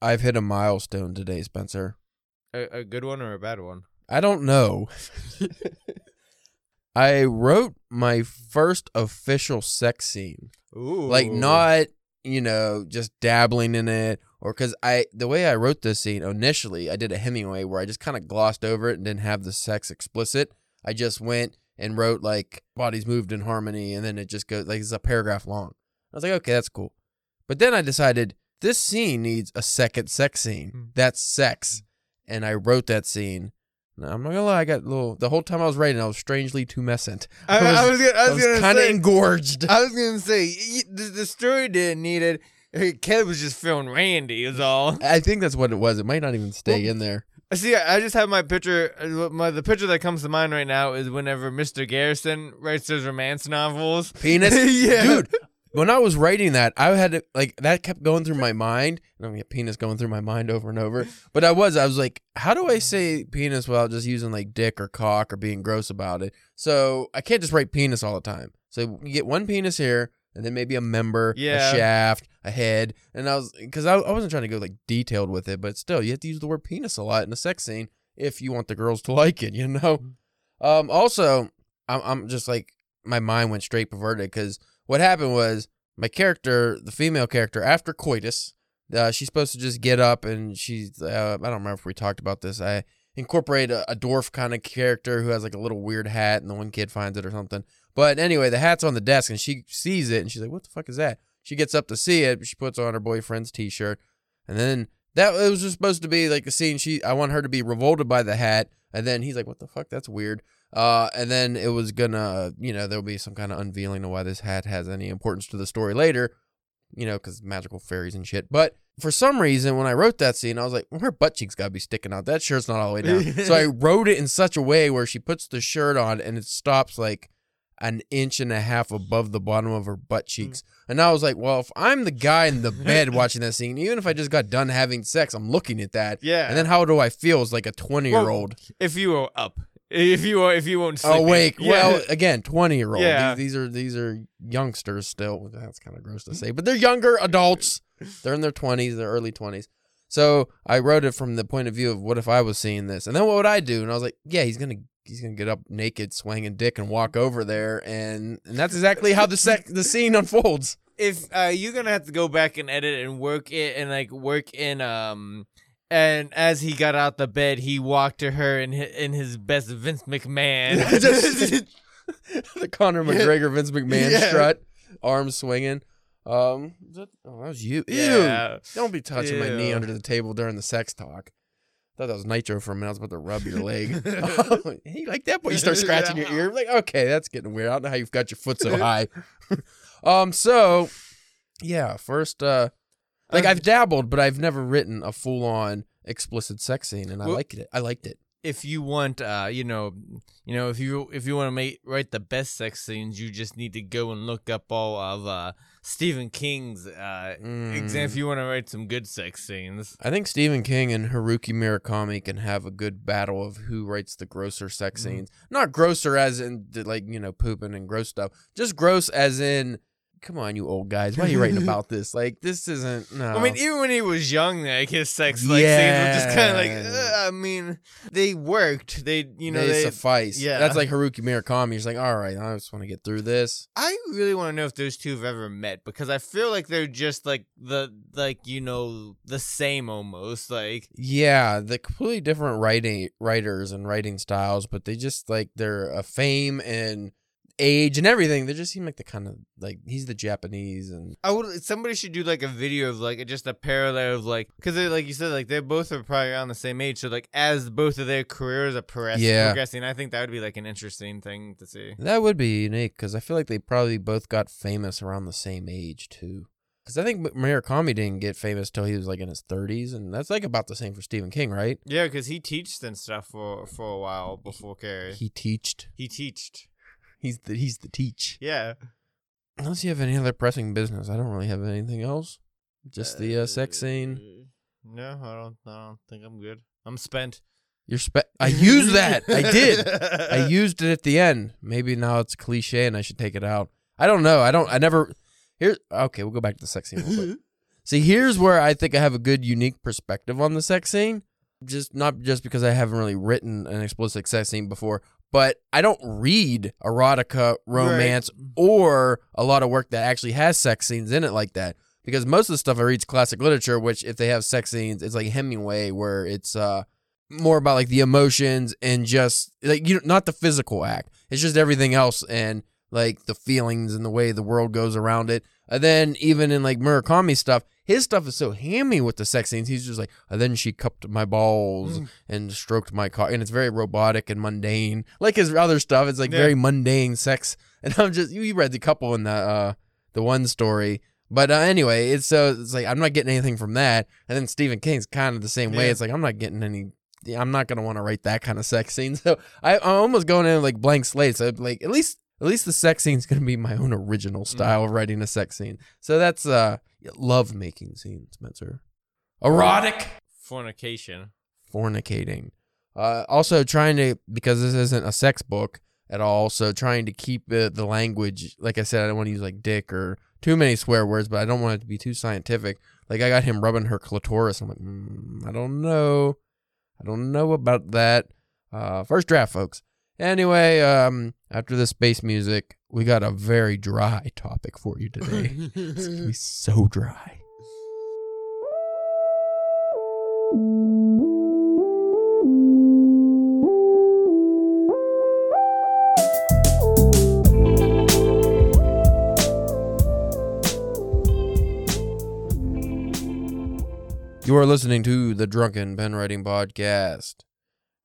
I've hit a milestone today, Spencer. A good one or a bad one? I don't know. I wrote my first official sex scene. Ooh. Like, not, you know, just dabbling in it. Or because the way I wrote this scene, initially, I did a Hemingway where I just kind of glossed over it and didn't have the sex explicit. I just went and wrote, like, bodies moved in harmony, and then it just goes, like, it's a paragraph long. I was like, okay, that's cool. But then I decided, this scene needs a second sex scene. That's sex. And I wrote that scene. Now, I'm not gonna lie, I got a little... The whole time I was writing, I was strangely tumescent. I was kind of engorged. I was gonna say, the story didn't need it. Kev was just feeling randy is all. I think that's what it was. It might not even stay in there. See, I just have my picture. The picture that comes to mind right now is whenever Mr. Garrison writes his romance novels. Penis? Yeah. Dude, when I was writing that, I had to, like, that kept going through my mind. I don't get penis going through my mind over and over. But I was like, how do I say penis without just using, like, dick or cock or being gross about it? So I can't just write penis all the time. So you get one penis here. And then maybe a member, a shaft, a head. And I was, because I wasn't trying to go, like, detailed with it, but still, you have to use the word penis a lot in a sex scene if you want the girls to like it, you know? Also, I'm just like, my mind went straight perverted because what happened was my character, the female character, after coitus, she's supposed to just get up and she's, I don't remember if we talked about this. I incorporate a dwarf kind of character who has, like, a little weird hat and the one kid finds it or something. But anyway, the hat's on the desk, and she sees it, and she's like, what the fuck is that? She gets up to see it, but she puts on her boyfriend's T-shirt, and then that it was just supposed to be, like, a scene. I want her to be revolted by the hat, and then he's like, what the fuck? That's weird. And then it was gonna, you know, there'll be some kind of unveiling of why this hat has any importance to the story later, you know, because magical fairies and shit. But for some reason, when I wrote that scene, I was like, well, her butt cheeks got to be sticking out. That shirt's not all the way down. So I wrote it in such a way where she puts the shirt on, and it stops, like, an inch and a half above the bottom of her butt cheeks. And I was like, well, if I'm the guy in the bed watching that scene, even if I just got done having sex, I'm looking at that. Yeah. And then how do I feel as, like, a 20-year-old? Well, if you are up. If you won't sleep. Awake. Yeah. Well, again, 20-year-old. Yeah. These are youngsters still. That's kind of gross to say. But they're younger adults. They're in their 20s, their early 20s. So I wrote it from the point of view of what if I was seeing this? And then what would I do? And I was like, yeah, he's gonna get up naked, swinging dick, and walk over there, and that's exactly how the scene unfolds. If you're gonna have to go back and edit and work it, and like work in and as he got out the bed, he walked to her in his best Vince McMahon, the Conor McGregor Vince McMahon strut, arms swinging. That was you. Yeah. Ew! Don't be touching my knee under the table during the sex talk. I thought that was Nitro for a minute. I was about to rub your leg. Hey, like that boy, you start scratching your ear. I'm like, okay, that's getting weird. I don't know how you've got your foot so high. So, yeah, first, like I've dabbled, but I've never written a full-on explicit sex scene, and I liked it. If you want, you know, if you want to write the best sex scenes, you just need to go and look up all of Stephen King's example. If you want to write some good sex scenes, I think Stephen King and Haruki Murakami can have a good battle of who writes the grosser sex scenes. Not grosser as in like, you know, pooping and gross stuff. Just gross as in, come on, you old guys, why are you writing about this? Like, this isn't. No. I mean, even when he was young, like his sex scenes were just kind of like. I mean, they worked. They, you know, they suffice. Yeah, that's like Haruki Murakami. He's like, all right, I just want to get through this. I really want to know if those two have ever met because I feel like they're just like the same almost. Like, yeah, they're completely different writers and writing styles, but they just like their fame and age and everything. They just seem like the kind of like he's the Japanese and somebody should do like a video of like just a parallel of like because they like you said like they're both are probably around the same age so like as both of their careers are progressing I think that would be like an interesting thing to see. That would be unique because I feel like they probably both got famous around the same age too because I think Murakami didn't get famous till he was like in his 30s and that's like about the same for Stephen King, right? Yeah, because he teached and stuff for a while before Carrie. He teached. He's the teach. Yeah. Unless you have any other pressing business, I don't really have anything else. Just the sex scene. No, I don't think I'm good. I'm spent. You're spent. I used that. I did. I used it at the end. Maybe now it's cliche and I should take it out. I don't know. I never. Here. Okay, we'll go back to the sex scene real quick. See, here's where I think I have a good, unique perspective on the sex scene. Not just because I haven't really written an explicit sex scene before, but I don't read erotica, romance, or a lot of work that actually has sex scenes in it like that. Because most of the stuff I read is classic literature, which if they have sex scenes, it's like Hemingway, where it's more about like the emotions and just like, you know, not the physical act. It's just everything else and like the feelings and the way the world goes around it. And then even in like Murakami stuff, his stuff is so hammy with the sex scenes. He's just like, and then she cupped my balls and stroked my cock. And it's very robotic and mundane. Like his other stuff, it's like very mundane sex. And I'm just, you read the couple in the one story. But anyway, it's like, I'm not getting anything from that. And then Stephen King's kind of the same way. It's like, I'm not getting any, I'm not going to want to write that kind of sex scene. So I'm almost going in like blank slate. So like, at least the sex scene's going to be my own original style of writing a sex scene. So that's, love making scene, Spencer. Erotic. Fornication. Fornicating. Also trying to, because this isn't a sex book at all, so trying to keep the language, like I said, I don't want to use like dick or too many swear words, but I don't want it to be too scientific. Like I got him rubbing her clitoris. I'm like, I don't know about that. First draft, folks. Anyway, after this bass music, we got a very dry topic for you today. It's going to be so dry. You are listening to the Drunken Pen Writing Podcast.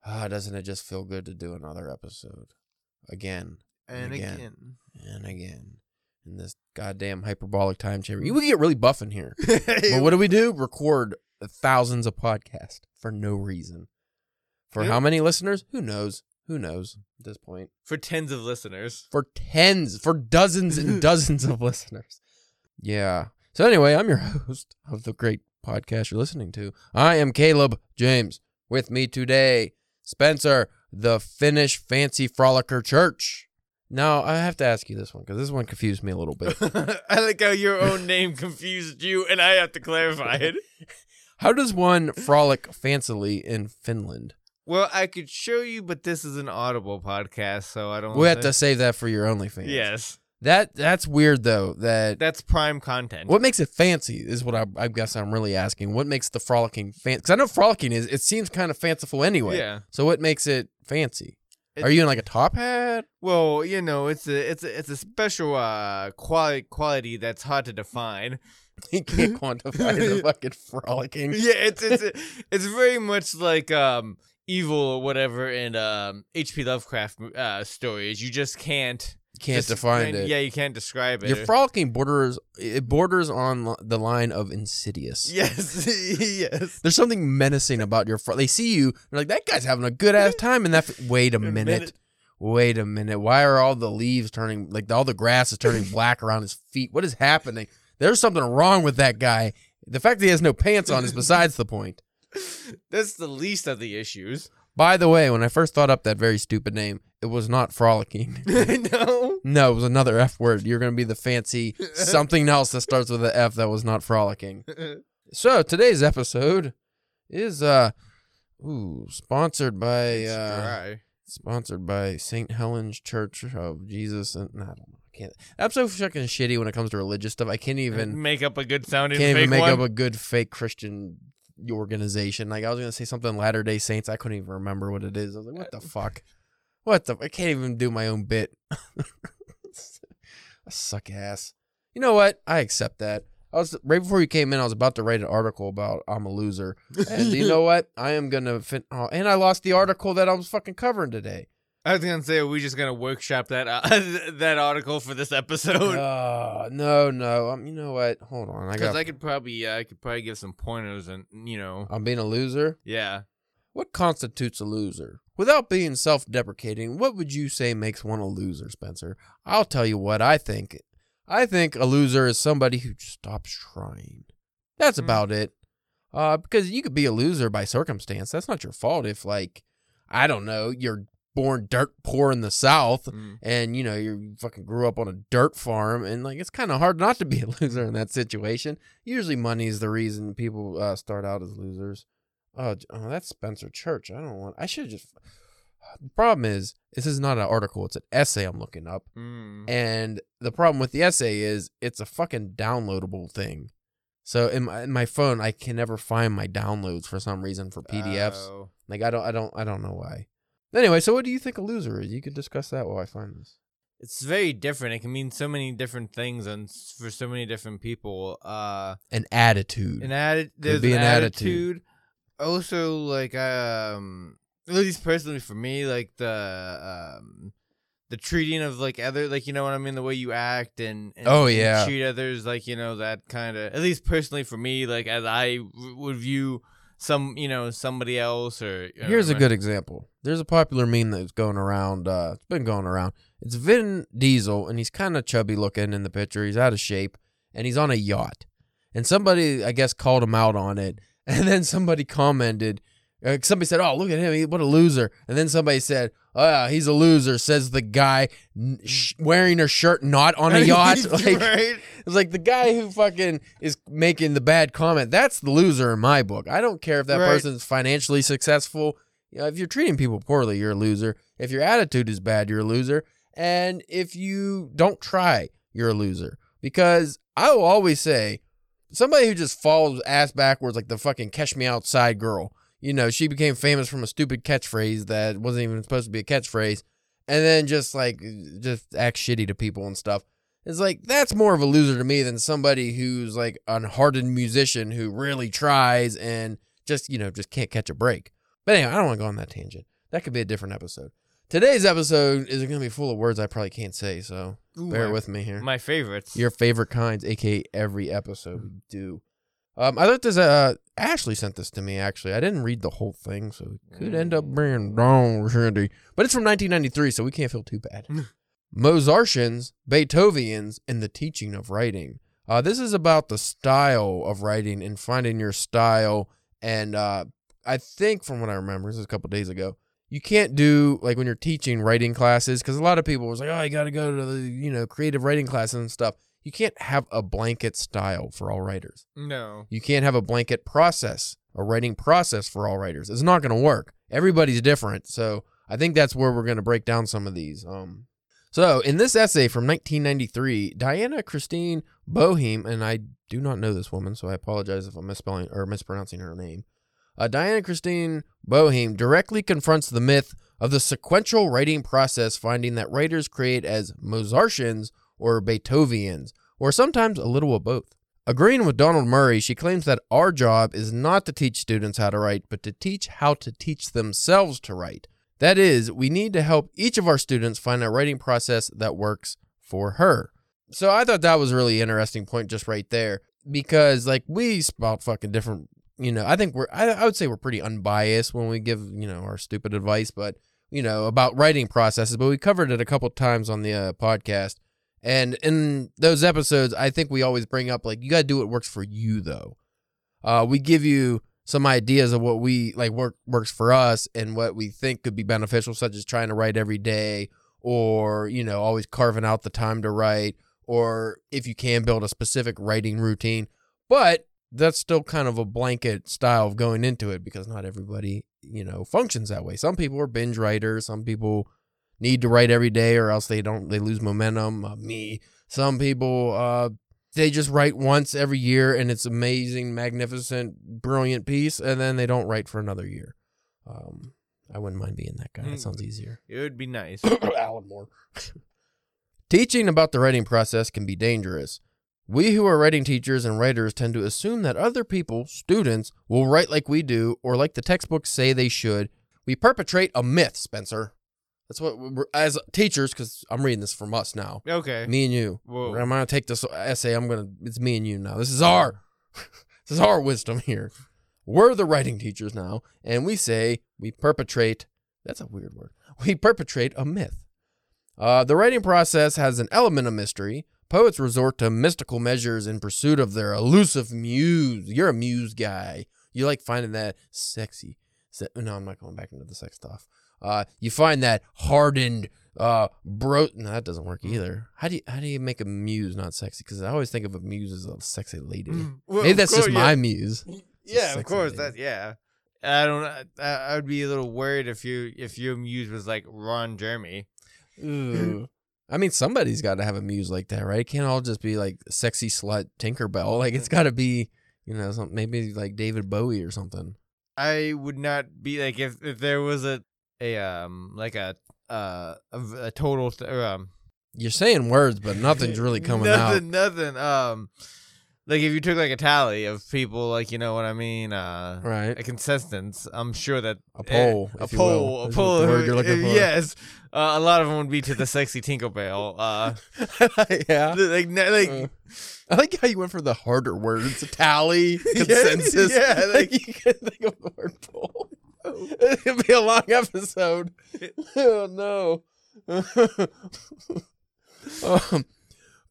Doesn't it just feel good to do another episode? Again. In this goddamn hyperbolic time chamber. We get really buff in here. But what do we do? Record thousands of podcasts for no reason. For how many listeners? Who knows at this point? For tens of listeners. For dozens and dozens of listeners. Yeah. So anyway, I'm your host of the great podcast you're listening to. I am Caleb James. With me today, Spencer, the Finnish Fancy Frolicker Church. Now, I have to ask you this one, because this one confused me a little bit. I like how your own name confused you, and I have to clarify it. How does one frolic fancily in Finland? Well, I could show you, but this is an Audible podcast, so I don't... We have to save that for your OnlyFans. Yes. That's weird, though. That's prime content. What makes it fancy is what I guess I'm really asking. What makes the frolicking fancy? Because I know frolicking it seems kind of fanciful anyway. Yeah. So what makes it fancy? Are you in like a top hat? Well, you know, it's a special quality that's hard to define. He can't quantify the fucking frolicking. Yeah, it's very much like evil or whatever in H.P. Lovecraft stories. You just can't. Can't define it. Yeah, you can't describe it. Your frolicking borders on the line of insidious. Yes, yes. There's something menacing about your frolic. They see you, they're like, that guy's having a good ass time, and wait a minute. Why are all the leaves turning, like all the grass is turning black around his feet? What is happening? There's something wrong with that guy. The fact that he has no pants on is besides the point. That's the least of the issues. By the way, when I first thought up that very stupid name, it was not frolicking. No, it was another F word. You're going to be the fancy something else that starts with an F that was not frolicking. So today's episode is sponsored by St. Helen's Church of Jesus. And I don't know. I'm so fucking shitty when it comes to religious stuff. I can't even make up a good sounding fake one. Can't even make up a good fake Christian organization. Like I was going to say something Latter-day Saints. I couldn't even remember what it is. I was like, what the fuck? I can't even do my own bit. I suck ass. You know what? I accept that. Right before you came in, I was about to write an article about I'm a loser. And you know what? I am going to... and I lost the article that I was fucking covering today. I was going to say, are we just going to workshop that that article for this episode? No. You know what? Hold on. Because I could probably give some pointers and, you know... I'm being a loser? Yeah. What constitutes a loser? Without being self-deprecating, what would you say makes one a loser, Spencer? I'll tell you what I think. I think a loser is somebody who stops trying. That's about it. Because you could be a loser by circumstance. That's not your fault if, like, I don't know, your born dirt poor in the South, and, you know, you fucking grew up on a dirt farm, and, like, it's kind of hard not to be a loser in that situation. Usually money is the reason people start out as losers. Oh, that's Spencer Church. I should just... The problem is, this is not an article. It's an essay I'm looking up. And the problem with the essay is it's a fucking downloadable thing. So in my phone, I can never find my downloads for some reason for PDFs. Oh. Like, I don't know why. Anyway, so what do you think a loser is? You could discuss that while I find this. It's very different. It can mean so many different things and for so many different people. An attitude. There's an attitude. Also, like, at least personally for me, like, the treating of, like, other, like, you know what I mean? The way you act and treat others, like, you know, that kind of, at least personally for me, like, as I would view somebody else or... Here's a good example. There's a popular meme that's going around. It's been going around. It's Vin Diesel, and he's kind of chubby looking in the picture. He's out of shape, and he's on a yacht. And somebody, I guess, called him out on it. And then somebody commented... Somebody said, "Oh, look at him! What a loser!" And then somebody said, "Oh, he's a loser," says the guy wearing a shirt not on a yacht. Like, right. It's like the guy who fucking is making the bad comment. That's the loser in my book. I don't care if that person's financially successful. You know, if you're treating people poorly, you're a loser. If your attitude is bad, you're a loser. And if you don't try, you're a loser. Because I will always say, somebody who just falls ass backwards, like the fucking "Catch Me Outside" girl. You know, she became famous from a stupid catchphrase that wasn't even supposed to be a catchphrase. And then just act shitty to people and stuff. It's like, that's more of a loser to me than somebody who's like an hardened musician who really tries and just can't catch a break. But anyway, I don't want to go on that tangent. That could be a different episode. Today's episode is going to be full of words I probably can't say, so bear with me here. My favorites. Your favorite kinds, a.k.a. every episode we do. I thought this, Ashley sent this to me, actually. I didn't read the whole thing, so it could end up being wrong, Randy. But it's from 1993, so we can't feel too bad. Mozartians, Beethovenians, and the teaching of writing. This is about the style of writing and finding your style. And I think, from what I remember, this is a couple days ago, you can't do, like, when you're teaching writing classes, because a lot of people was like, oh, you got to go to the, creative writing classes and stuff. You can't have a blanket style for all writers. No. You can't have a blanket process, a writing process for all writers. It's not going to work. Everybody's different. So I think that's where we're going to break down some of these. So in this essay from 1993, Diana Christian Boheme, and I do not know this woman, so I apologize if I'm misspelling or mispronouncing her name. Diana Christian Boheme directly confronts the myth of the sequential writing process, finding that writers create as Mozartians or Beethovenians, or sometimes a little of both. Agreeing with Donald Murray, she claims that our job is not to teach students how to write, but to teach how to teach themselves to write. That is, we need to help each of our students find a writing process that works for her. So I thought that was a really interesting point just right there, because, like, we spout fucking different, I think I would say we're pretty unbiased when we give, our stupid advice, but, about writing processes, but we covered it a couple times on the podcast. And in those episodes, I think we always bring up, like, you got to do what works for you, though. We give you some ideas of what works for us and what we think could be beneficial, such as trying to write every day or, always carving out the time to write, or if you can build a specific writing routine. But that's still kind of a blanket style of going into it because not everybody, functions that way. Some people are binge writers. Some people need to write every day or else they lose momentum. Some people, they just write once every year and it's amazing, magnificent, brilliant piece. And then they don't write for another year. I wouldn't mind being that guy. That sounds easier. It would be nice. Alan Moore. Teaching about the writing process can be dangerous. We who are writing teachers and writers tend to assume that other people, students, will write like we do or like the textbooks say they should. We perpetrate a myth, Spencer. That's what we're, as teachers, because I'm reading this from us now. Okay. Me and you. Whoa. I'm going to take this essay. It's me and you now. This is our wisdom here. We're the writing teachers now. And we say we perpetrate. That's a weird word. We perpetrate a myth. The writing process has an element of mystery. Poets resort to mystical measures in pursuit of their elusive muse. You're a muse guy. You like finding that sexy, No, I'm not going back into the sex stuff. You find that hardened bro. No, that doesn't work either. How do you make a muse not sexy? Because I always think of a muse as a sexy lady. Well, maybe that's just my muse. Yeah, of course. That, yeah. I don't. I would be a little worried if your muse was like Ron Jeremy. Ooh. I mean, somebody's got to have a muse like that, right? It can't all just be like sexy slut Tinkerbell. Like, it's got to be, you know, something, maybe like David Bowie or something. I would not be like, if there was a total. You're saying words, but nothing's really coming out. Nothing. Like, if you took, like, a tally of people, like, you know what I mean? Right. A consensus, I'm sure that... A poll, if you will. A poll. The word you're looking for. Yes. A lot of them would be to the sexy Tinkerbell. Yeah. I like how you went for the harder words. Tally, consensus. Yeah. Like, you can think of the word poll. It'll be a long episode. Oh, no.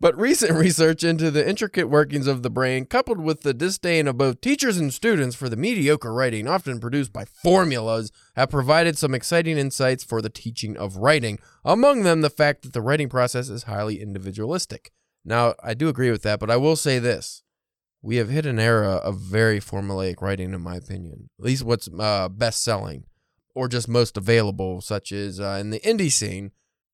But recent research into the intricate workings of the brain, coupled with the disdain of both teachers and students for the mediocre writing often produced by formulas, have provided some exciting insights for the teaching of writing. Among them, the fact that the writing process is highly individualistic. Now, I do agree with that, but I will say this. We have hit an era of very formulaic writing, in my opinion. At least what's best-selling, or just most available, such as in the indie scene.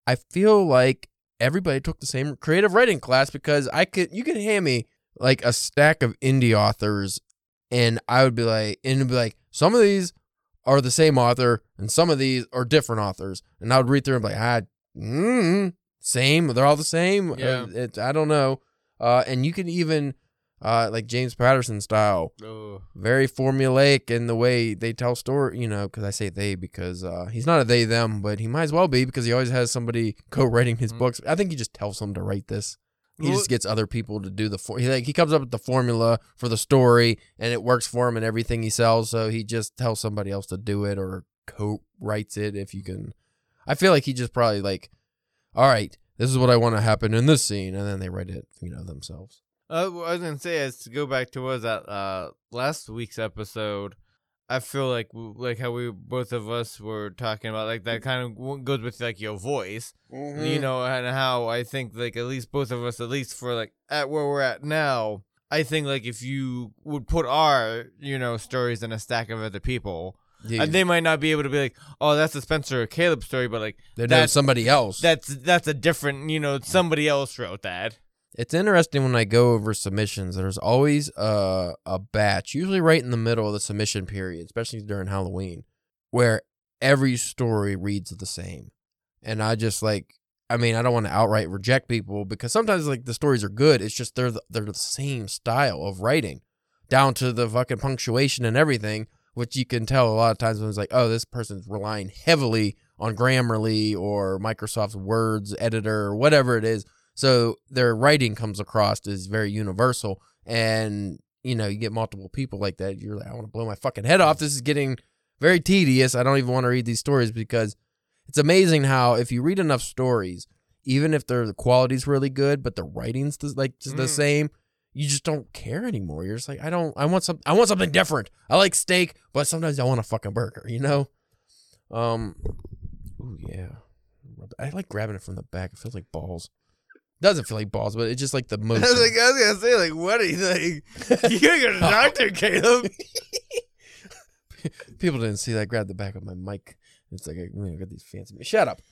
I feel like everybody took the same creative writing class, because you could hand me like a stack of indie authors and I would be like, some of these are the same author and some of these are different authors. And I would read through and be like, same. They're all the same. Yeah. I don't know. And you can even like James Patterson style, very formulaic in the way they tell story, you know, because I say they because he's not a they, them, but he might as well be, because he always has somebody co-writing his books. I think he just tells them to write this. He just gets other people to do the, he comes up with the formula for the story and it works for him and everything he sells. So he just tells somebody else to do it or co-writes it if you can. I feel like he just probably like, all right, this is what I want to happen in this scene. And then they write it, you know, themselves. What I was going to say is to go back to what was that last week's episode. I feel like how we both of us were talking about, like, that kind of goes with like your voice, you know, and how I think like at least both of us, at least for like at where we're at now, I think like if you would put our, you know, stories in a stack of other people, and they might not be able to be like, oh, that's a Spencer or Caleb story, but like that's somebody else. That's a different, you know, somebody else wrote that. It's interesting when I go over submissions, there's always a batch, usually right in the middle of the submission period, especially during Halloween, where every story reads the same. And I just like, I mean, I don't want to outright reject people, because sometimes like the stories are good. It's just they're the same style of writing down to the fucking punctuation and everything, which you can tell a lot of times when it's like, oh, this person's relying heavily on Grammarly or Microsoft's Words editor or whatever it is. So their writing comes across as very universal, and, you know, you get multiple people like that. You're like, I want to blow my fucking head off. This is getting very tedious. I don't even want to read these stories, because it's amazing how if you read enough stories, even if the quality's really good, but the writing's like just the same, you just don't care anymore. You're just like, I want something different. I like steak, but sometimes I want a fucking burger, you know? Ooh, yeah. I like grabbing it from the back. It feels like balls. Doesn't feel like balls, but it's just like the most. I was gonna say, like, what are you like? You gotta go to the doctor, Caleb. People didn't see that. I grabbed the back of my mic. It's like, I got these fancy. Shut up.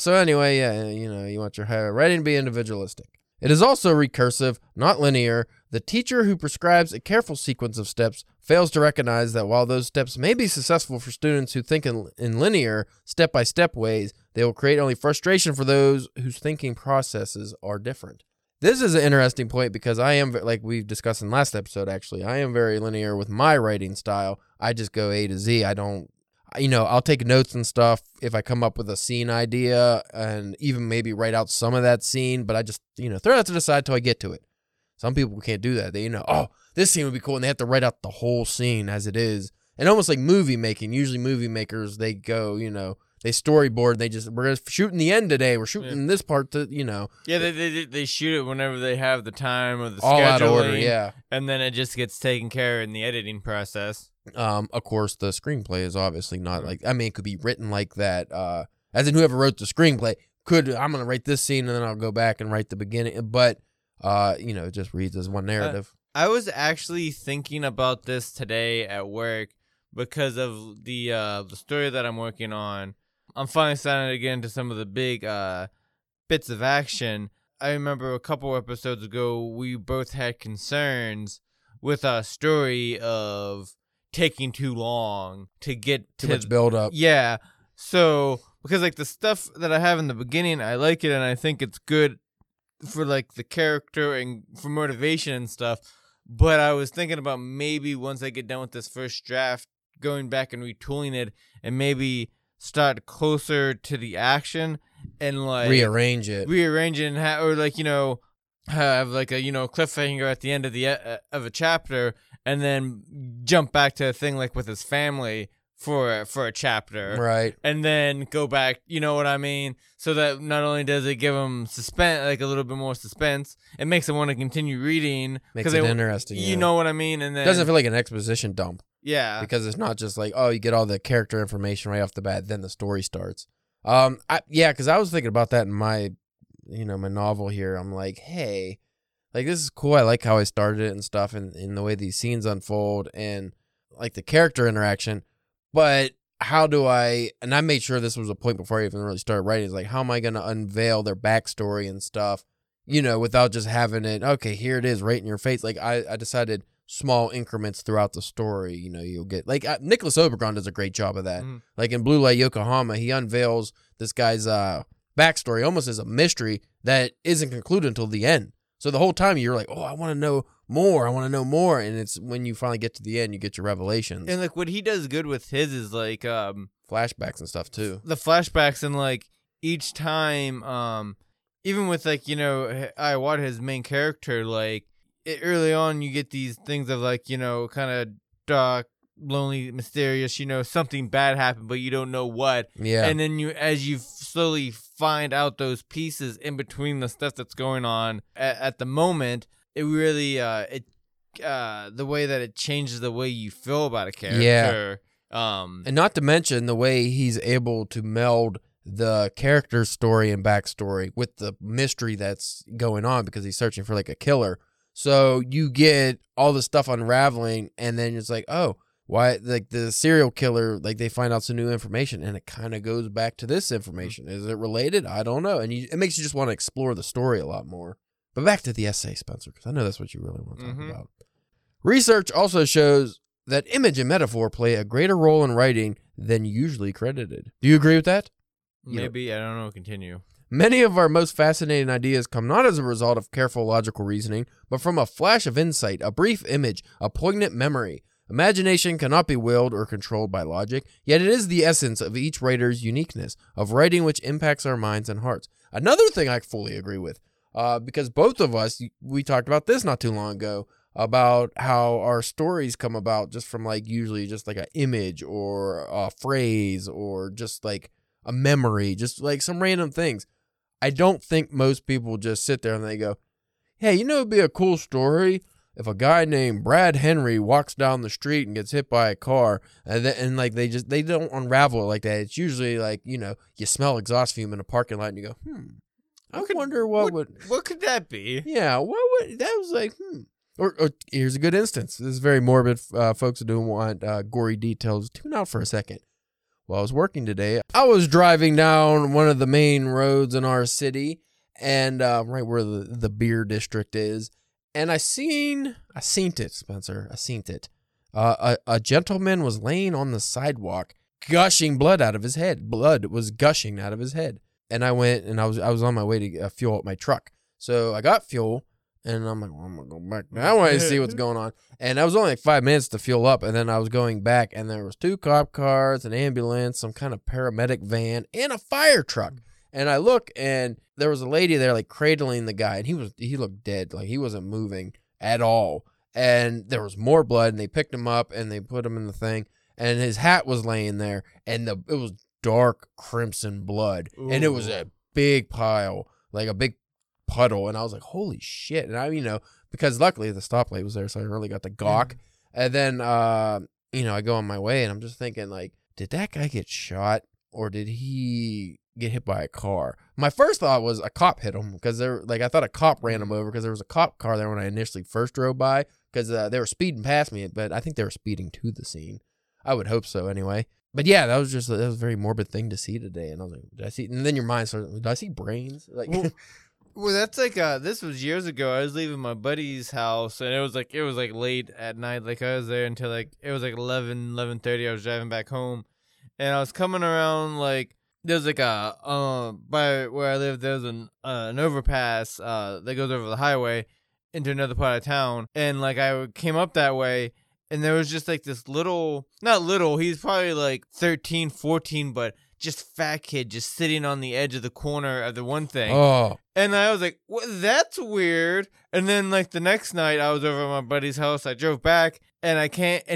So anyway, yeah, you know, you want your writing to be individualistic. It is also recursive, not linear. The teacher who prescribes a careful sequence of steps fails to recognize that while those steps may be successful for students who think in linear, step-by-step ways, they will create only frustration for those whose thinking processes are different. This is an interesting point, because I am, like we discussed in last episode, actually, I am very linear with my writing style. I just go A to Z. I don't, you know, I'll take notes and stuff if I come up with a scene idea, and even maybe write out some of that scene, but I just, you know, throw that to the side till I get to it. Some people can't do that. They, you know, oh, this scene would be cool, and they have to write out the whole scene as it is. And almost like movie making, usually movie makers, they go, you know, they storyboard. They just, we're shooting the end today. We're shooting this part to, you know. Yeah, they shoot it whenever they have the time or the scheduling. All out of order, yeah. And then it just gets taken care of in the editing process. Of course, the screenplay is obviously not like, I mean, it could be written like that, as in whoever wrote the screenplay could, I'm going to write this scene and then I'll go back and write the beginning. But, you know, it just reads as one narrative. I was actually thinking about this today at work because of the story that I'm working on. I'm finally starting to get into some of the big bits of action. I remember a couple episodes ago, we both had concerns with our story of taking too long to get to much build up. Yeah. So, because like the stuff that I have in the beginning, I like it and I think it's good for like the character and for motivation and stuff. But I was thinking about maybe once I get done with this first draft, going back and retooling it and maybe start closer to the action and like rearrange it and or like, you know, have like a, you know, cliffhanger at the end of the of a chapter and then jump back to a thing like with his family for a chapter, right? And then go back, you know what I mean? So that not only does it give them suspense, like a little bit more suspense, it makes them want to continue reading. Makes it interesting. You know what I mean? And then it doesn't feel like an exposition dump. Yeah, because it's not just like, oh, you get all the character information right off the bat, then the story starts. Yeah, because I was thinking about that in my, you know, my novel here. I'm like, hey, like this is cool. I like how I started it and stuff, and the way these scenes unfold and like the character interaction. But how do I? And I made sure this was a point before I even really started writing. It's like, how am I going to unveil their backstory and stuff? You know, without just having it. Okay, here it is, right in your face. Like I decided. Small increments throughout the story, you know, you'll get like Nicholas Obergrond does a great job of that. Mm. Like in Blue Light Yokohama, he unveils this guy's backstory almost as a mystery that isn't concluded until the end. So the whole time you're like, oh, I want to know more. And it's when you finally get to the end, you get your revelations. And like what he does good with his is like flashbacks and stuff too. The flashbacks and like each time, even with like, you know, Iwata, his main character, like, early on, you get these things of like, you know, kind of dark, lonely, mysterious, you know, something bad happened, but you don't know what. Yeah. And then you, as you slowly find out those pieces in between the stuff that's going on at the moment, it really, the way that it changes the way you feel about a character. Yeah. And not to mention the way he's able to meld the character's story and backstory with the mystery that's going on because he's searching for like a killer. So you get all the stuff unraveling, and then it's like, oh, why? Like the serial killer, like they find out some new information, and it kind of goes back to this information. Is it related? I don't know. And it makes you just want to explore the story a lot more. But back to the essay, Spencer, because I know that's what you really want to talk about. Research also shows that image and metaphor play a greater role in writing than usually credited. Do you agree with that? Maybe. You know, I don't know. Continue. Many of our most fascinating ideas come not as a result of careful logical reasoning, but from a flash of insight, a brief image, a poignant memory. Imagination cannot be willed or controlled by logic, yet it is the essence of each writer's uniqueness, of writing which impacts our minds and hearts. Another thing I fully agree with, because both of us, we talked about this not too long ago, about how our stories come about just from like usually just like an image or a phrase or just like a memory, just like some random things. I don't think most people just sit there and they go, hey, you know, it'd be a cool story if a guy named Brad Henry walks down the street and gets hit by a car, and like they don't unravel it like that. It's usually like, you know, you smell exhaust fume in a parking lot and you go, I wonder what could that be? Yeah, Or here's a good instance. This is very morbid. Folks who don't want gory details, tune out for a second. While I was working today, I was driving down one of the main roads in our city, and right where the beer district is, and I seen it, Spencer. A gentleman was laying on the sidewalk, gushing blood out of his head. Blood was gushing out of his head, and I went, and I was on my way to fuel up my truck, so I got fuel. And I'm like, well, I'm going to go back now. I want to see what's going on. And I was only like 5 minutes to fuel up. And then I was going back, and there was 2 cop cars, an ambulance, some kind of paramedic van, and a fire truck. And I look, and there was a lady there like cradling the guy. And he looked dead. Like he wasn't moving at all. And there was more blood, and they picked him up, and they put him in the thing. And his hat was laying there, and it was dark crimson blood. Ooh. And it was a big pile, like a big puddle, and I was like, holy shit. And I, you know, because luckily the stoplight was there, so I really got the gawk. And then you know, I go on my way and I'm just thinking, like, did that guy get shot or did he get hit by a car? My first thought was a cop hit him, because they're like, I thought a cop ran him over because there was a cop car there when I initially first drove by, because they were speeding past me, but I think they were speeding to the scene. I would hope so anyway. But yeah, that was just, that was a very morbid thing to see today. And I was like, did I see? And then your mind started, did I see brains? Like, well, that's like, this was years ago. I was leaving my buddy's house, and it was like late at night. Like, I was there until like, it was like 11:30. I was driving back home, and I was coming around, like, there's like a, by where I live, there's an overpass that goes over the highway into another part of town. And like, I came up that way, and there was just like this little, not little, he's probably like 13, 14, but just fat kid just sitting on the edge of the corner of the one thing. Oh. And I was like, well, that's weird. And then like the next night I was over at my buddy's house. I drove back and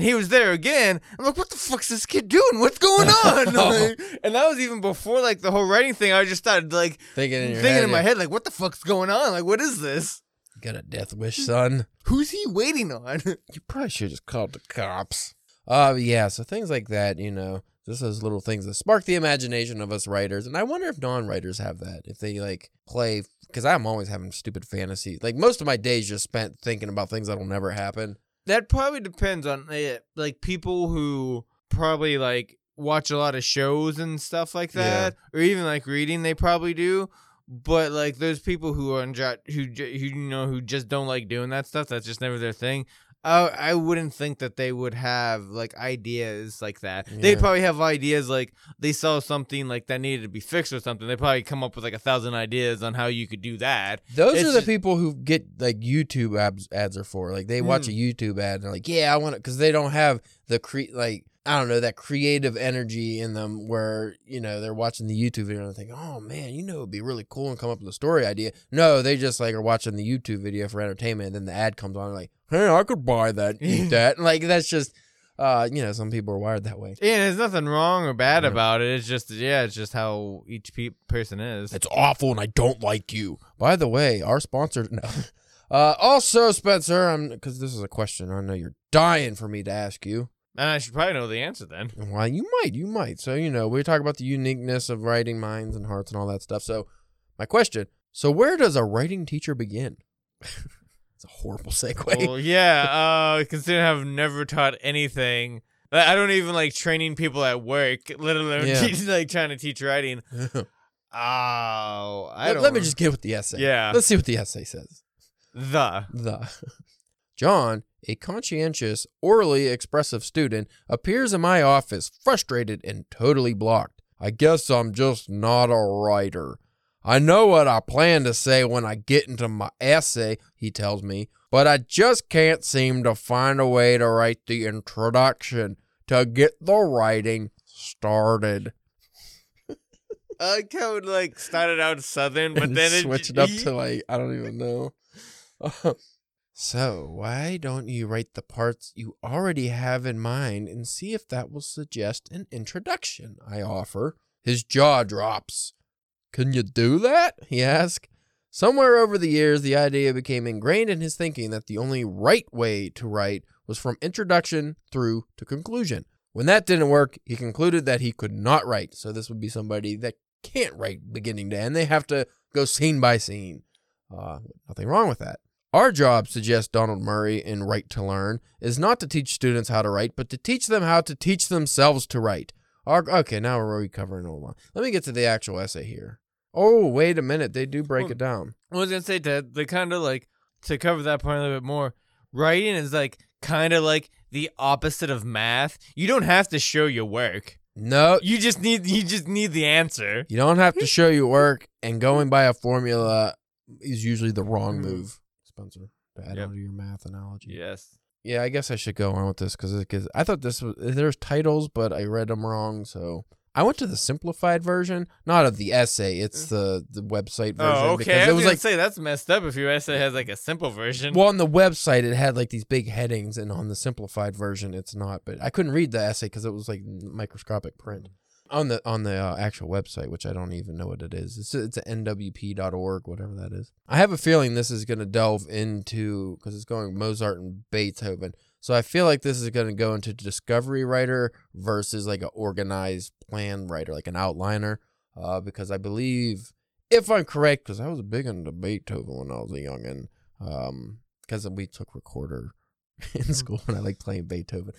he was there again. I'm like, what the fuck's this kid doing? What's going on? Like, and that was even before like the whole writing thing. I just started like thinking in my head, like, what the fuck's going on? Like, what is this? You got a death wish, son. Who's he waiting on? You probably should have just called the cops. Yeah, so things like that, you know. Just those little things that spark the imagination of us writers. And I wonder if non-writers have that. If they, like, play... Because I'm always having stupid fantasies. Like, most of my days just spent thinking about things that'll never happen. That probably depends on, like, people who probably, like, watch a lot of shows and stuff like that. Yeah. Or even, like, reading, they probably do. But, like, there's people who, who just don't like doing that stuff. That's just never their thing. I wouldn't think that they would have, like, ideas like that. Yeah. They probably have ideas, like, they saw something, like, that needed to be fixed or something. They probably come up with, like, 1,000 ideas on how you could do that. Those are the people who get, like, YouTube ads are for. Like, they watch a YouTube ad, and they're like, yeah, I want it. Because they don't have the, I don't know, that creative energy in them where, you know, they're watching the YouTube video and they think, oh, man, you know, it'd be really cool and come up with a story idea. No, they just, like, are watching the YouTube video for entertainment, and then the ad comes on and like, hey, I could buy that, eat that. Like, that's just, you know, some people are wired that way. Yeah, there's nothing wrong or bad about it. It's just, yeah, it's just how each person is. It's awful and I don't like you. By the way, our sponsor... No. Also, Spencer, because this is a question I know you're dying for me to ask you. And I should probably know the answer then. Well, you might. So, you know, we talk about the uniqueness of writing minds and hearts and all that stuff. So, my question, where does a writing teacher begin? It's a horrible segue. Well, yeah, considering I've never taught anything, I don't even like training people at work, let alone like trying to teach writing. Let me just get with the essay. Yeah. Let's see what the essay says. The. John, a conscientious, orally expressive student, appears in my office frustrated and totally blocked. I guess I'm just not a writer. I know what I plan to say when I get into my essay, he tells me, but I just can't seem to find a way to write the introduction to get the writing started. I like how it like started out southern, but then switched up to like, I don't even know. So, why don't you write the parts you already have in mind and see if that will suggest an introduction, I offer. His jaw drops. Can you do that? He asks. Somewhere over the years, the idea became ingrained in his thinking that the only right way to write was from introduction through to conclusion. When that didn't work, he concluded that he could not write. So, this would be somebody that can't write beginning to end. They have to go scene by scene. Nothing wrong with that. Our job, suggests Donald Murray in Write to Learn, is not to teach students how to write, but to teach them how to teach themselves to write. Okay, now we're recovering all along. Let me get to the actual essay here. Oh, wait a minute. They do break it down. I was going to say, they kind of like, to cover that point a little bit more, writing is like kind of like the opposite of math. You don't have to show your work. No. You just need the answer. You don't have to show your work, and going by a formula is usually the wrong move. Spencer, to add on to your math analogy. Yes. Yeah, I guess I should go on with this because I thought there's titles, but I read them wrong. So I went to the simplified version, not of the essay. It's the website version. Oh, okay. I was going to say, that's messed up if your essay has like a simple version. Well, on the website, it had like these big headings, and on the simplified version, it's not. But I couldn't read the essay because it was like microscopic print. On the actual website, which I don't even know what it is. It's nwp.org, whatever that is. I have a feeling this is going to delve into, because it's going Mozart and Beethoven, So I feel like this is going to go into discovery writer versus like an organized plan writer, like an outliner, because I believe, if I'm correct, because I was big into Beethoven when I was a youngin', because we took recorder in school and I like playing Beethoven.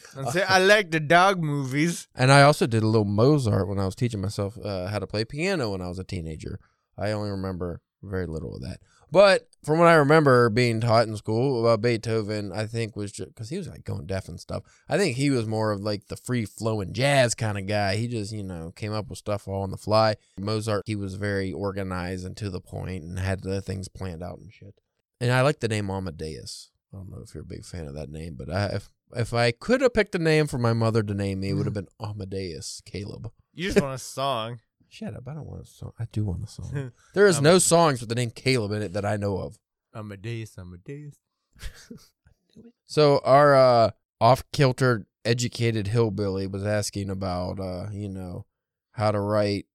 I like the dog movies. And I also did a little Mozart when I was teaching myself how to play piano when I was a teenager. I only remember very little of that. But from what I remember being taught in school about Beethoven, I think was just because he was like going deaf and stuff. I think he was more of like the free flowing jazz kind of guy. He just, you know, came up with stuff all on the fly. Mozart, he was very organized and to the point and had the things planned out and shit. And I like the name Amadeus. I don't know if you're a big fan of that name, but if I could have picked a name for my mother to name me, it would have been Amadeus Caleb. You just want a song. Shut up. I don't want a song. I do want a song. There is no songs with the name Caleb in it that I know of. Amadeus. So our off-kilter educated hillbilly was asking about, you know, how to write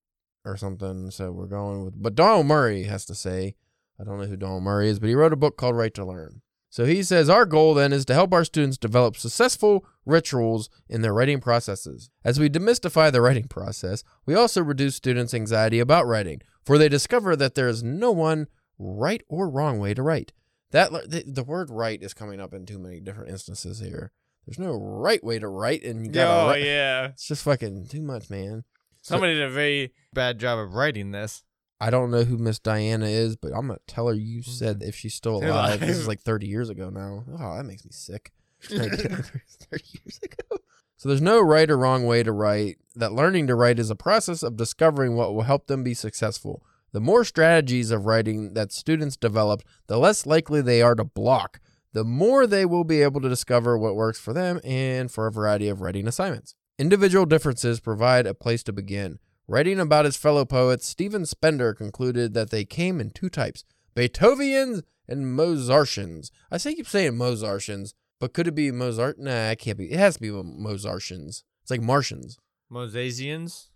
or something. So we're going with, but Donald Murray has to say, I don't know who Donald Murray is, but he wrote a book called Write to Learn. So he says, our goal then is to help our students develop successful rituals in their writing processes. As we demystify the writing process, we also reduce students' anxiety about writing, for they discover that there is no one right or wrong way to write. The word right is coming up in too many different instances here. There's no right way to write, and you gotta write. Yeah. It's just fucking too much, man. Somebody did a very bad job of writing this. I don't know who Miss Diana is, but I'm going to tell her you said if she's still alive. This is like 30 years ago now. Oh, that makes me sick. 30 years ago. So there's no right or wrong way to write. That learning to write is a process of discovering what will help them be successful. The more strategies of writing that students develop, the less likely they are to block. The more they will be able to discover what works for them and for a variety of writing assignments. Individual differences provide a place to begin. Writing about his fellow poets, Stephen Spender concluded that they came in two types, Beethovenians and Mozartians. I keep saying Mozartians, but could it be Mozart? Nah, it can't be. It has to be Mozartians. It's like Martians. Mosasians?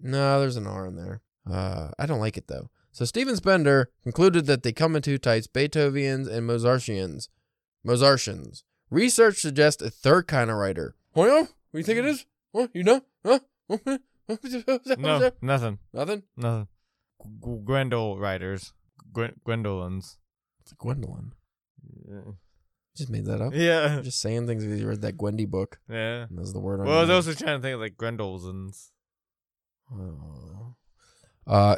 No, there's an R in there. I don't like it, though. So Stephen Spender concluded that they come in two types, Beethovenians and Mozartians. Research suggests a third kind of writer. Oh, yeah? What do you think it is? What? You know? Huh? No, nothing. Nothing? Nothing. Gwendol writers. Gwendolins. It's a Gwendolyn. Yeah. Just made that up. Yeah. I'm just saying things because you read that Gwendy book. Yeah. That's the word. Well, I was also trying to think of like Gwendolzins. Oh.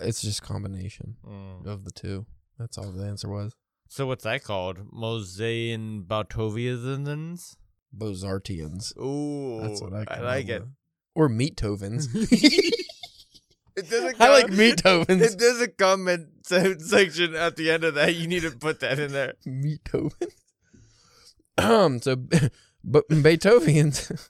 It's just a combination of the two. That's all the answer was. So what's that called? Mosean Bautovians? Bozartians. Ooh. That's what I like it. Or Meathovens. It doesn't. I like Meathovens. It does a comment section at the end of that. You need to put that in there. Meathovens. But Beethovenians.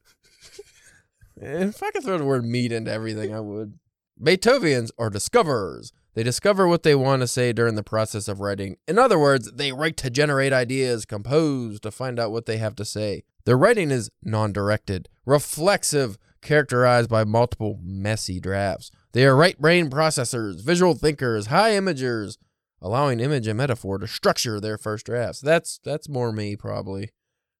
And if I could throw the word meat into everything, I would. Beethovenians are discoverers. They discover what they want to say during the process of writing. In other words, they write to generate ideas, compose to find out what they have to say. Their writing is non-directed, reflexive, characterized by multiple messy drafts. They are right brain processors, visual thinkers, high imagers, allowing image and metaphor to structure their first drafts. That's more me, probably.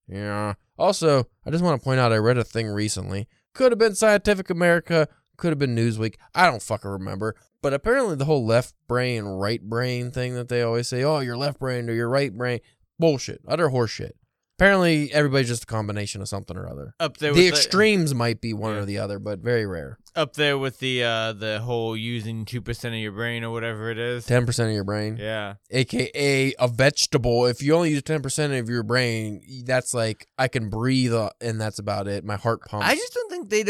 Yeah. Also, I just want to point out I read a thing recently. Could have been Scientific America, could have been Newsweek. I don't fucking remember. But apparently the whole left brain, right brain thing that they always say, oh, your left brain or your right brain, bullshit, utter horseshit. Apparently, everybody's just a combination of something or other. Up there, the extremes might be one or the other, but very rare. Up there with the whole using 2% of your brain or whatever it is. 10% of your brain. Yeah. AKA a vegetable. If you only use 10% of your brain, that's like, I can breathe and that's about it. My heart pumps. I just don't think they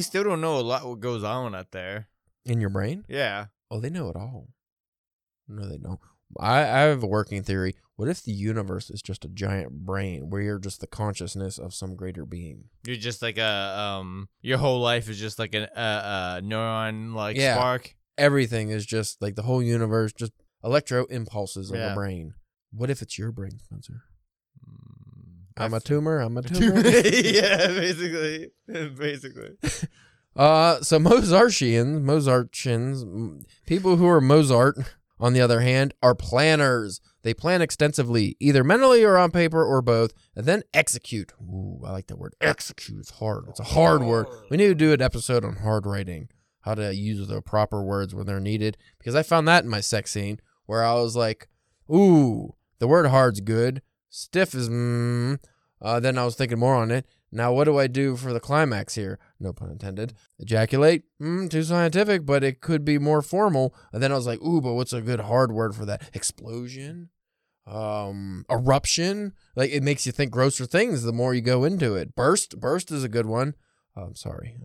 still don't know a lot what goes on up there. In your brain? Yeah. Oh, they know it all. No, they don't. I have a working theory. What if the universe is just a giant brain where you're just the consciousness of some greater being? You're just like your whole life is just like a neuron spark. Everything is just like the whole universe, just electro impulses of the brain. What if it's your brain, Spencer? I'm a tumor. Yeah, basically. So Mozartians, people who are Mozart, on the other hand, are planners. They plan extensively, either mentally or on paper or both, and then execute. Ooh, I like that word. Execute. It's hard. It's a hard word. We need to do an episode on hard writing, how to use the proper words when they're needed, because I found that in my sex scene where I was like, ooh, the word hard's good. Stiff is then I was thinking more on it. Now, what do I do for the climax here? No pun intended. Ejaculate? Too scientific, but it could be more formal. And then I was like, ooh, but what's a good hard word for that? Explosion? Eruption? Like, it makes you think grosser things the more you go into it. Burst? Burst is a good one. I'm sorry.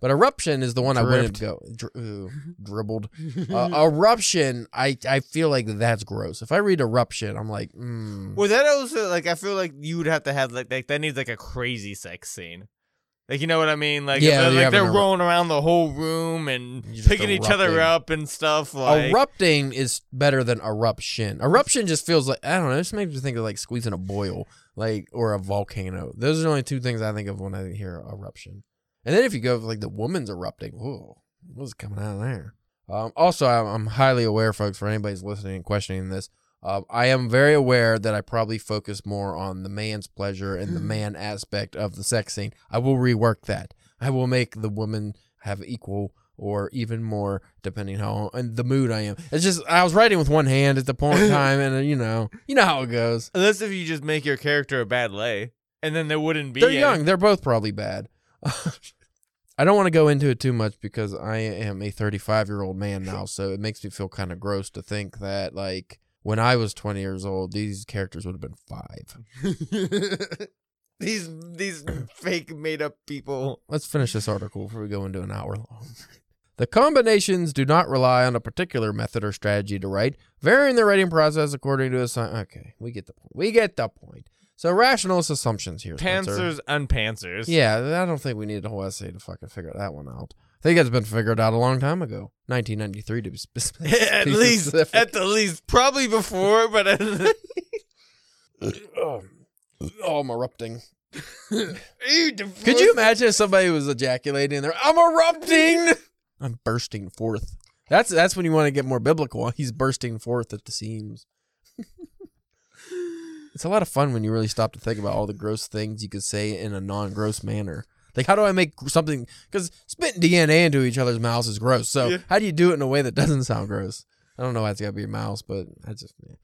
But eruption is the one. Dripped. I wouldn't go. Dribbled. Eruption, I feel like that's gross. If I read eruption, I'm like, Well, that also, like, I feel like you would have to have, like that needs, like, a crazy sex scene. Like, you know what I mean? Like, yeah, if, like, they're rolling around the whole room and picking each other up and stuff. Like, erupting is better than eruption. Eruption just feels like, I don't know, it just makes me think of, like, squeezing a boil. Like, or a volcano. Those are the only two things I think of when I hear eruption. And then if you go with, like, the woman's erupting, whoa, what's coming out of there? Also, I'm highly aware, folks, for anybody's listening and questioning this, I am very aware that I probably focus more on the man's pleasure and the man aspect of the sex scene. I will rework that. I will make the woman have equal or even more, depending how and the mood I am. It's just, I was writing with one hand at the point in time, and you know how it goes. Unless if you just make your character a bad lay, and then there wouldn't be. They're young. They're both probably bad. I don't want to go into it too much because I am a 35-year-old man now, so it makes me feel kind of gross to think that, like, when I was 20 years old, these characters would have been 5. These fake made-up people. Let's finish this article before we go into an hour long. The combinations do not rely on a particular method or strategy to write, varying the writing process according to a sign. Okay, we get the point. So rationalist assumptions here. Pantsers, unpantsers. Yeah, I don't think we need a whole essay to fucking figure that one out. I think it's been figured out a long time ago. 1993 to be specific. At the least. Probably before, but... Oh, I'm erupting. Could you imagine if somebody was ejaculating and they're, I'm erupting! I'm bursting forth. That's when you want to get more biblical. He's bursting forth at the seams. It's a lot of fun when you really stop to think about all the gross things you could say in a non-gross manner. Like, how do I make something... Because spitting DNA into each other's mouths is gross. So How do you do it in a way that doesn't sound gross? I don't know why it's got to be your mouth, but I just... Yeah.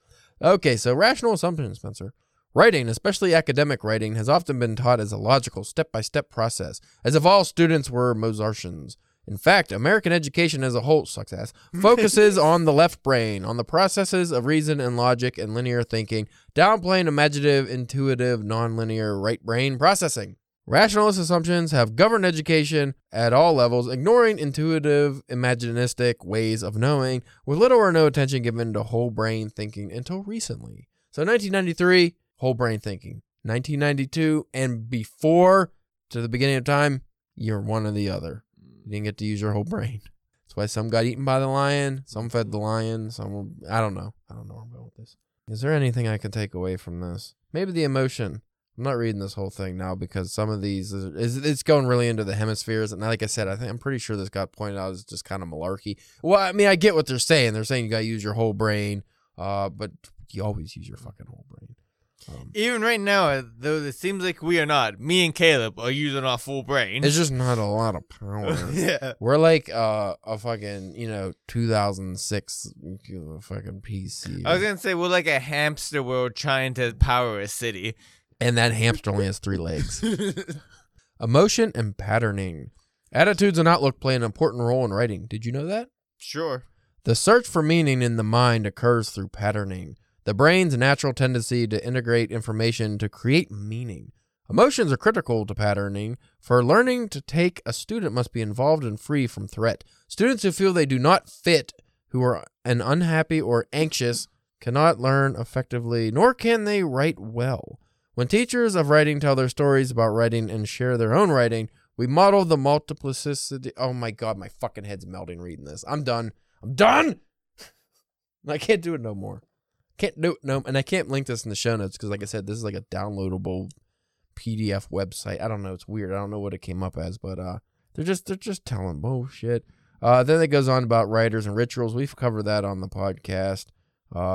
Okay, so rational assumptions, Spencer. Writing, especially academic writing, has often been taught as a logical, step-by-step process, as if all students were Mozartians. In fact, American education as a whole focuses on the left brain, on the processes of reason and logic and linear thinking, downplaying imaginative, intuitive, nonlinear right brain processing. Rationalist assumptions have governed education at all levels, ignoring intuitive, imaginistic ways of knowing, with little or no attention given to whole brain thinking until recently. So 1993... whole brain thinking. 1992 and before, to the beginning of time, you're one or the other. You didn't get to use your whole brain. That's why some got eaten by the lion, some fed the lion, some... I don't know where I'm going with this. Is there anything I can take away from this? Maybe the emotion. I'm not reading this whole thing now because some of these... It's going really into the hemispheres. And like I said, I'm pretty sure this got pointed out as just kind of malarkey. Well, I mean, I get what they're saying. They're saying you got to use your whole brain, but you always use your fucking whole brain. Even right now, though, it seems like we are not. Me and Caleb are using our full brain. It's just not a lot of power. Yeah. We're like a fucking, 2006 fucking PC. I was going to say, we're like a hamster world trying to power a city. And that hamster only has 3 legs. Emotion and patterning. Attitudes and outlook play an important role in writing. Did you know that? Sure. The search for meaning in the mind occurs through patterning. The brain's natural tendency to integrate information to create meaning. Emotions are critical to patterning. For learning to take, a student must be involved and free from threat. Students who feel they do not fit, who are unhappy or anxious, cannot learn effectively, nor can they write well. When teachers of writing tell their stories about writing and share their own writing, we model the multiplicity. Oh my God, my fucking head's melting reading this. I'm done! I can't do it no more. Can't do it, no, and I can't link this in the show notes because, like I said, this is like a downloadable PDF website. I don't know, it's weird. I don't know what it came up as, but they're just telling bullshit. Then it goes on about writers and rituals. We've covered that on the podcast.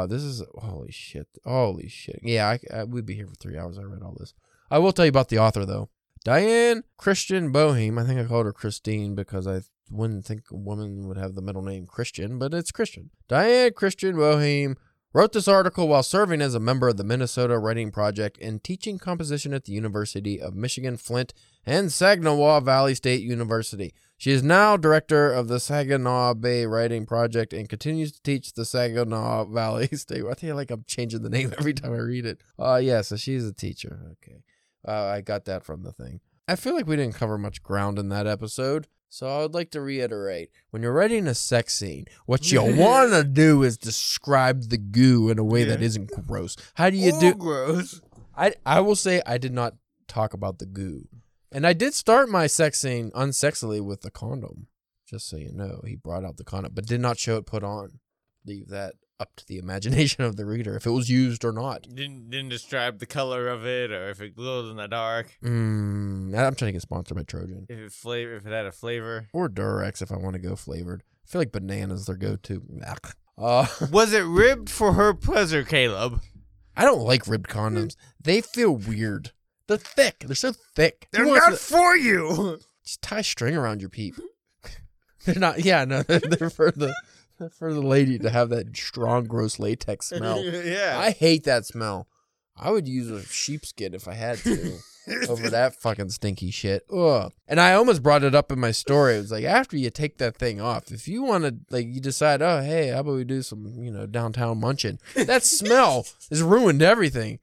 This is, holy shit. Holy shit. Yeah, we'd be here for 3 hours. I read all this. I will tell you about the author, though. Diana Christian Boheme. I think I called her Christine because I wouldn't think a woman would have the middle name Christian, but it's Christian. Diana Christian Boheme wrote this article while serving as a member of the Minnesota Writing Project and teaching composition at the University of Michigan, Flint, and Saginaw Valley State University. She is now director of the Saginaw Bay Writing Project and continues to teach the Saginaw Valley State. I feel like I'm changing the name every time I read it. Yeah, so she's a teacher. Okay. I got that from the thing. I feel like we didn't cover much ground in that episode, so I would like to reiterate. When you're writing a sex scene, what you want to do is describe the goo in a way that isn't gross. How do you do... gross. I will say I did not talk about the goo. And I did start my sex scene unsexily with a condom. Just so you know, he brought out the condom, but did not show it put on. Leave that up to the imagination of the reader if it was used or not. Didn't describe the color of it or if it glows in the dark. I'm trying to get sponsored by Trojan. If it had a flavor. Or Durex if I want to go flavored. I feel like bananas their go-to. Was it ribbed for her pleasure, Caleb? I don't like ribbed condoms. They feel weird. They're thick. They're so thick. They're not for you. Just tie string around your peep. They're not. Yeah, no. They're for the lady to have that strong, gross latex smell. Yeah. I hate that smell. I would use a sheepskin if I had to over that fucking stinky shit. Ugh. And I almost brought it up in my story. It was like, after you take that thing off, if you want to, like, you decide, oh, hey, how about we do some, downtown munching? That smell has ruined everything.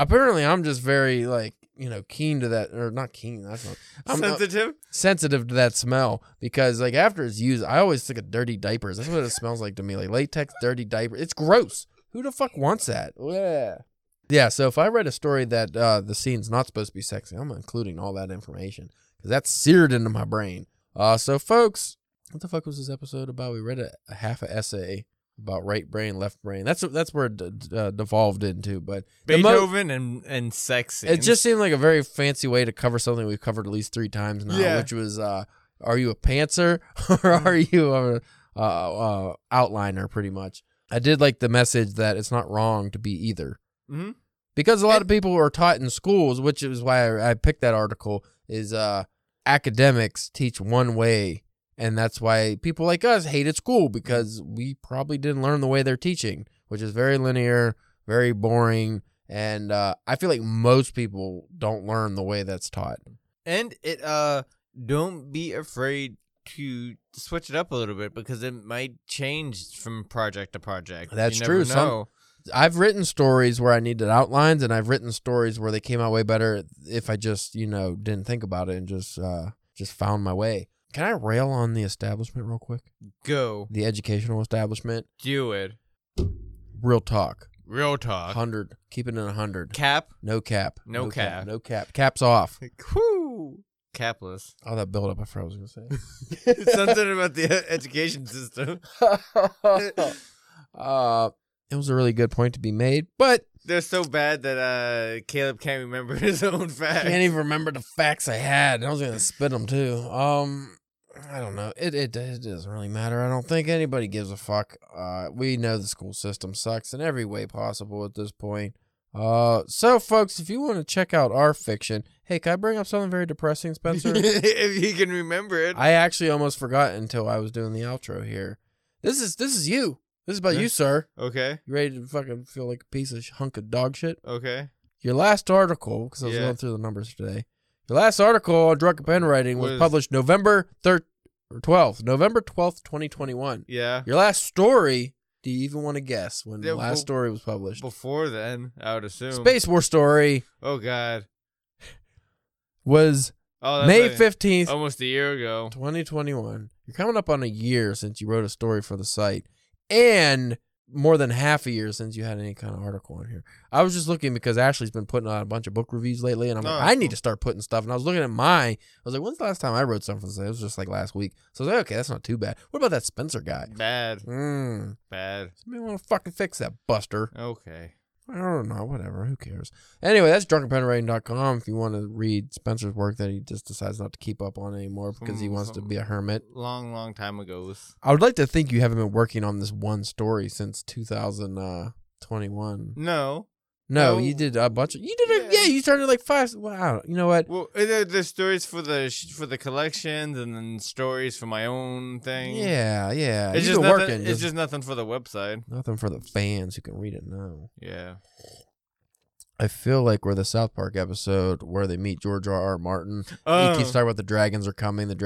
Apparently, I'm just very, keen to that, or not keen, that's not. I'm sensitive? Sensitive to that smell, because, after it's used, I always think of dirty diapers. That's what it smells like to me, latex, dirty diapers. It's gross. Who the fuck wants that? Yeah. Yeah, so if I read a story that the scene's not supposed to be sexy, I'm including all that information, because that's seared into my brain. So, folks, what the fuck was this episode about? We read a half an essay. About right brain, left brain. That's where it devolved into. But Beethoven and sex scenes. It just seemed like a very fancy way to cover something we've covered at least 3 times now, which was, are you a pantser or are you an outliner, pretty much? I did like the message that it's not wrong to be either. Mm-hmm. Because a lot of people are taught in schools, which is why I picked that article, is academics teach one way. And that's why people like us hated school, because we probably didn't learn the way they're teaching, which is very linear, very boring. And I feel like most people don't learn the way that's taught. And it don't be afraid to switch it up a little bit, because it might change from project to project. That's true. I've written stories where I needed outlines, and I've written stories where they came out way better if I just, didn't think about it and just found my way. Can I rail on the establishment real quick? Go. The educational establishment. Do it. Real talk. Real talk. 100. Keep it in 100. Cap? No cap. No cap. No cap. Caps off. Woo. Capless. Oh, that buildup, I forgot what I was going to say. Something about the education system. It was a really good point to be made, but... They're so bad that Caleb can't remember his own facts. Can't even remember the facts I had. I was going to spit them, too. I don't know. It doesn't really matter. I don't think anybody gives a fuck. We know the school system sucks in every way possible at this point. So, folks, if you want to check out our fiction... Hey, can I bring up something very depressing, Spencer? If you can remember it. I actually almost forgot until I was doing the outro here. This is you. This is about you, sir. Okay. You ready to fucking feel like a piece of hunk of dog shit? Okay. Your last article, because I was going through the numbers today, your last article on Drunken Pen Writing was published November 12th, 2021. Yeah. Your last story, do you even want to guess when the last story was published? Before then, I would assume. Space War story. Oh, God. Was May 15th. Almost a year ago. 2021. You're coming up on a year since you wrote a story for the site. And more than half a year since you had any kind of article on here. I was just looking because Ashley's been putting out a bunch of book reviews lately, and I'm like, I need to start putting stuff. And I was looking at mine. I was like, when's the last time I wrote something? It was just like last week. So I was like, okay, that's not too bad. What about that Spencer guy? Bad. Bad. Somebody want to fucking fix that, Buster. Okay. I don't know, whatever, who cares? Anyway, that's DrunkenPenWriting.com if you want to read Spencer's work that he just decides not to keep up on anymore because he wants to be a hermit. Long, long time ago. I would like to think you haven't been working on this one story since 2021. No, you did a bunch of... You did it. Yeah, you started like five... Wow, you know what? Well, there's stories for the collections and then stories for my own thing. Yeah. It's just nothing, working. It's just nothing for the website. Nothing for the fans who can read it now. Yeah. I feel like we're the South Park episode where they meet George R. R. Martin. Oh. He keeps talking about the dragons are coming. The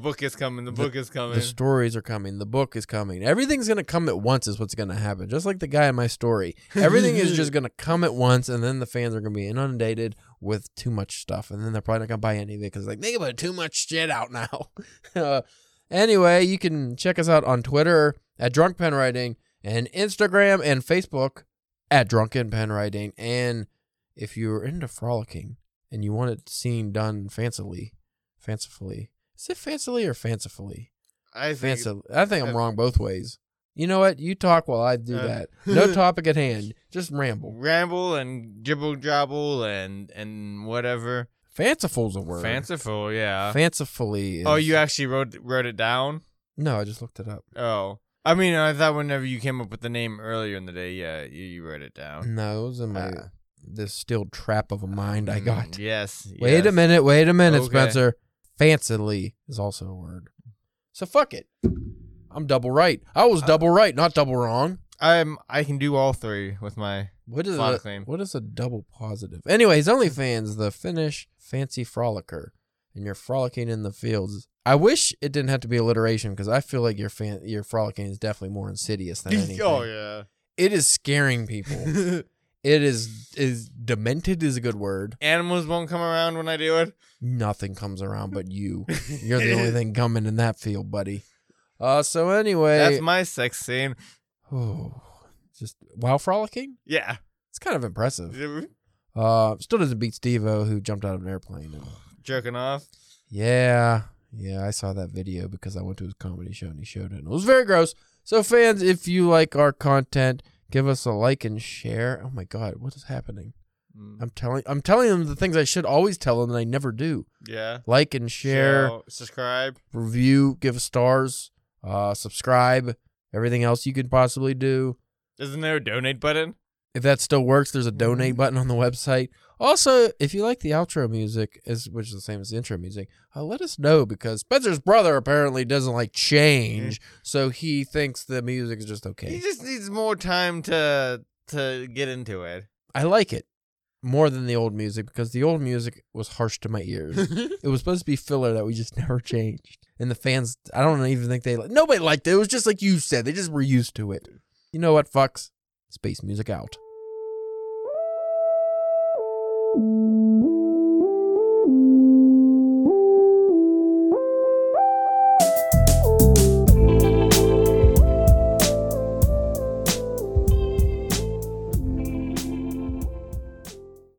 book is coming. The stories are coming. The book is coming. Everything's going to come at once is what's going to happen. Just like the guy in my story. Everything is just going to come at once, and then the fans are going to be inundated with too much stuff, and then they're probably not going to buy any of it because like, they put too much shit out now. Anyway, you can check us out on Twitter at Drunk Pen Writing and Instagram and Facebook at Drunken Pen Writing. And if you're into frolicking and you want it seen done fancifully. Is it fancily or fancifully? I think I'm wrong both ways. You know what? You talk while I do that. No topic at hand. Just ramble. Ramble and jibble jabble and whatever. Fanciful's a word. Fanciful, yeah. Fancifully is... Oh, you actually wrote it down? No, I just looked it up. Oh. I mean, I thought whenever you came up with the name earlier in the day, yeah, you wrote it down. No, it was in my distilled trap of a mind I got. Yes. Wait a minute, okay. Spencer. Fancily is also a word. So fuck it. I'm double right. I was double right, not double wrong. I can do all three with my font claim. What is a double positive? Anyways, OnlyFans, the Finnish fancy frolicker, and you're frolicking in the fields. I wish it didn't have to be alliteration because I feel like your frolicking is definitely more insidious than anything. Oh, yeah. It is scaring people. It is demented is a good word. Animals won't come around when I do it? Nothing comes around but you. You're the only thing coming in that field, buddy. So anyway. That's my sex scene. Oh, just while frolicking? Yeah. It's kind of impressive. Still doesn't beat Steve-O, who jumped out of an airplane. Jerking off? Yeah. Yeah, I saw that video because I went to his comedy show and he showed it. And it was very gross. So fans, if you like our content, give us a like and share. Oh my God, what is happening? I'm telling them the things I should always tell them and I never do. Yeah. Like and share. Subscribe. Review. Give us stars. Subscribe. Everything else you could possibly do. Isn't there a donate button? If that still works, there's a donate button on the website. Also, if you like the outro music, which is the same as the intro music, let us know because Spencer's brother apparently doesn't like change, so he thinks the music is just okay. He just needs more time to get into it. I like it more than the old music because the old music was harsh to my ears. It was supposed to be filler that we just never changed. And the fans, I don't even think nobody liked it. It was just like you said. They just were used to it. You know what, fucks? Space music out.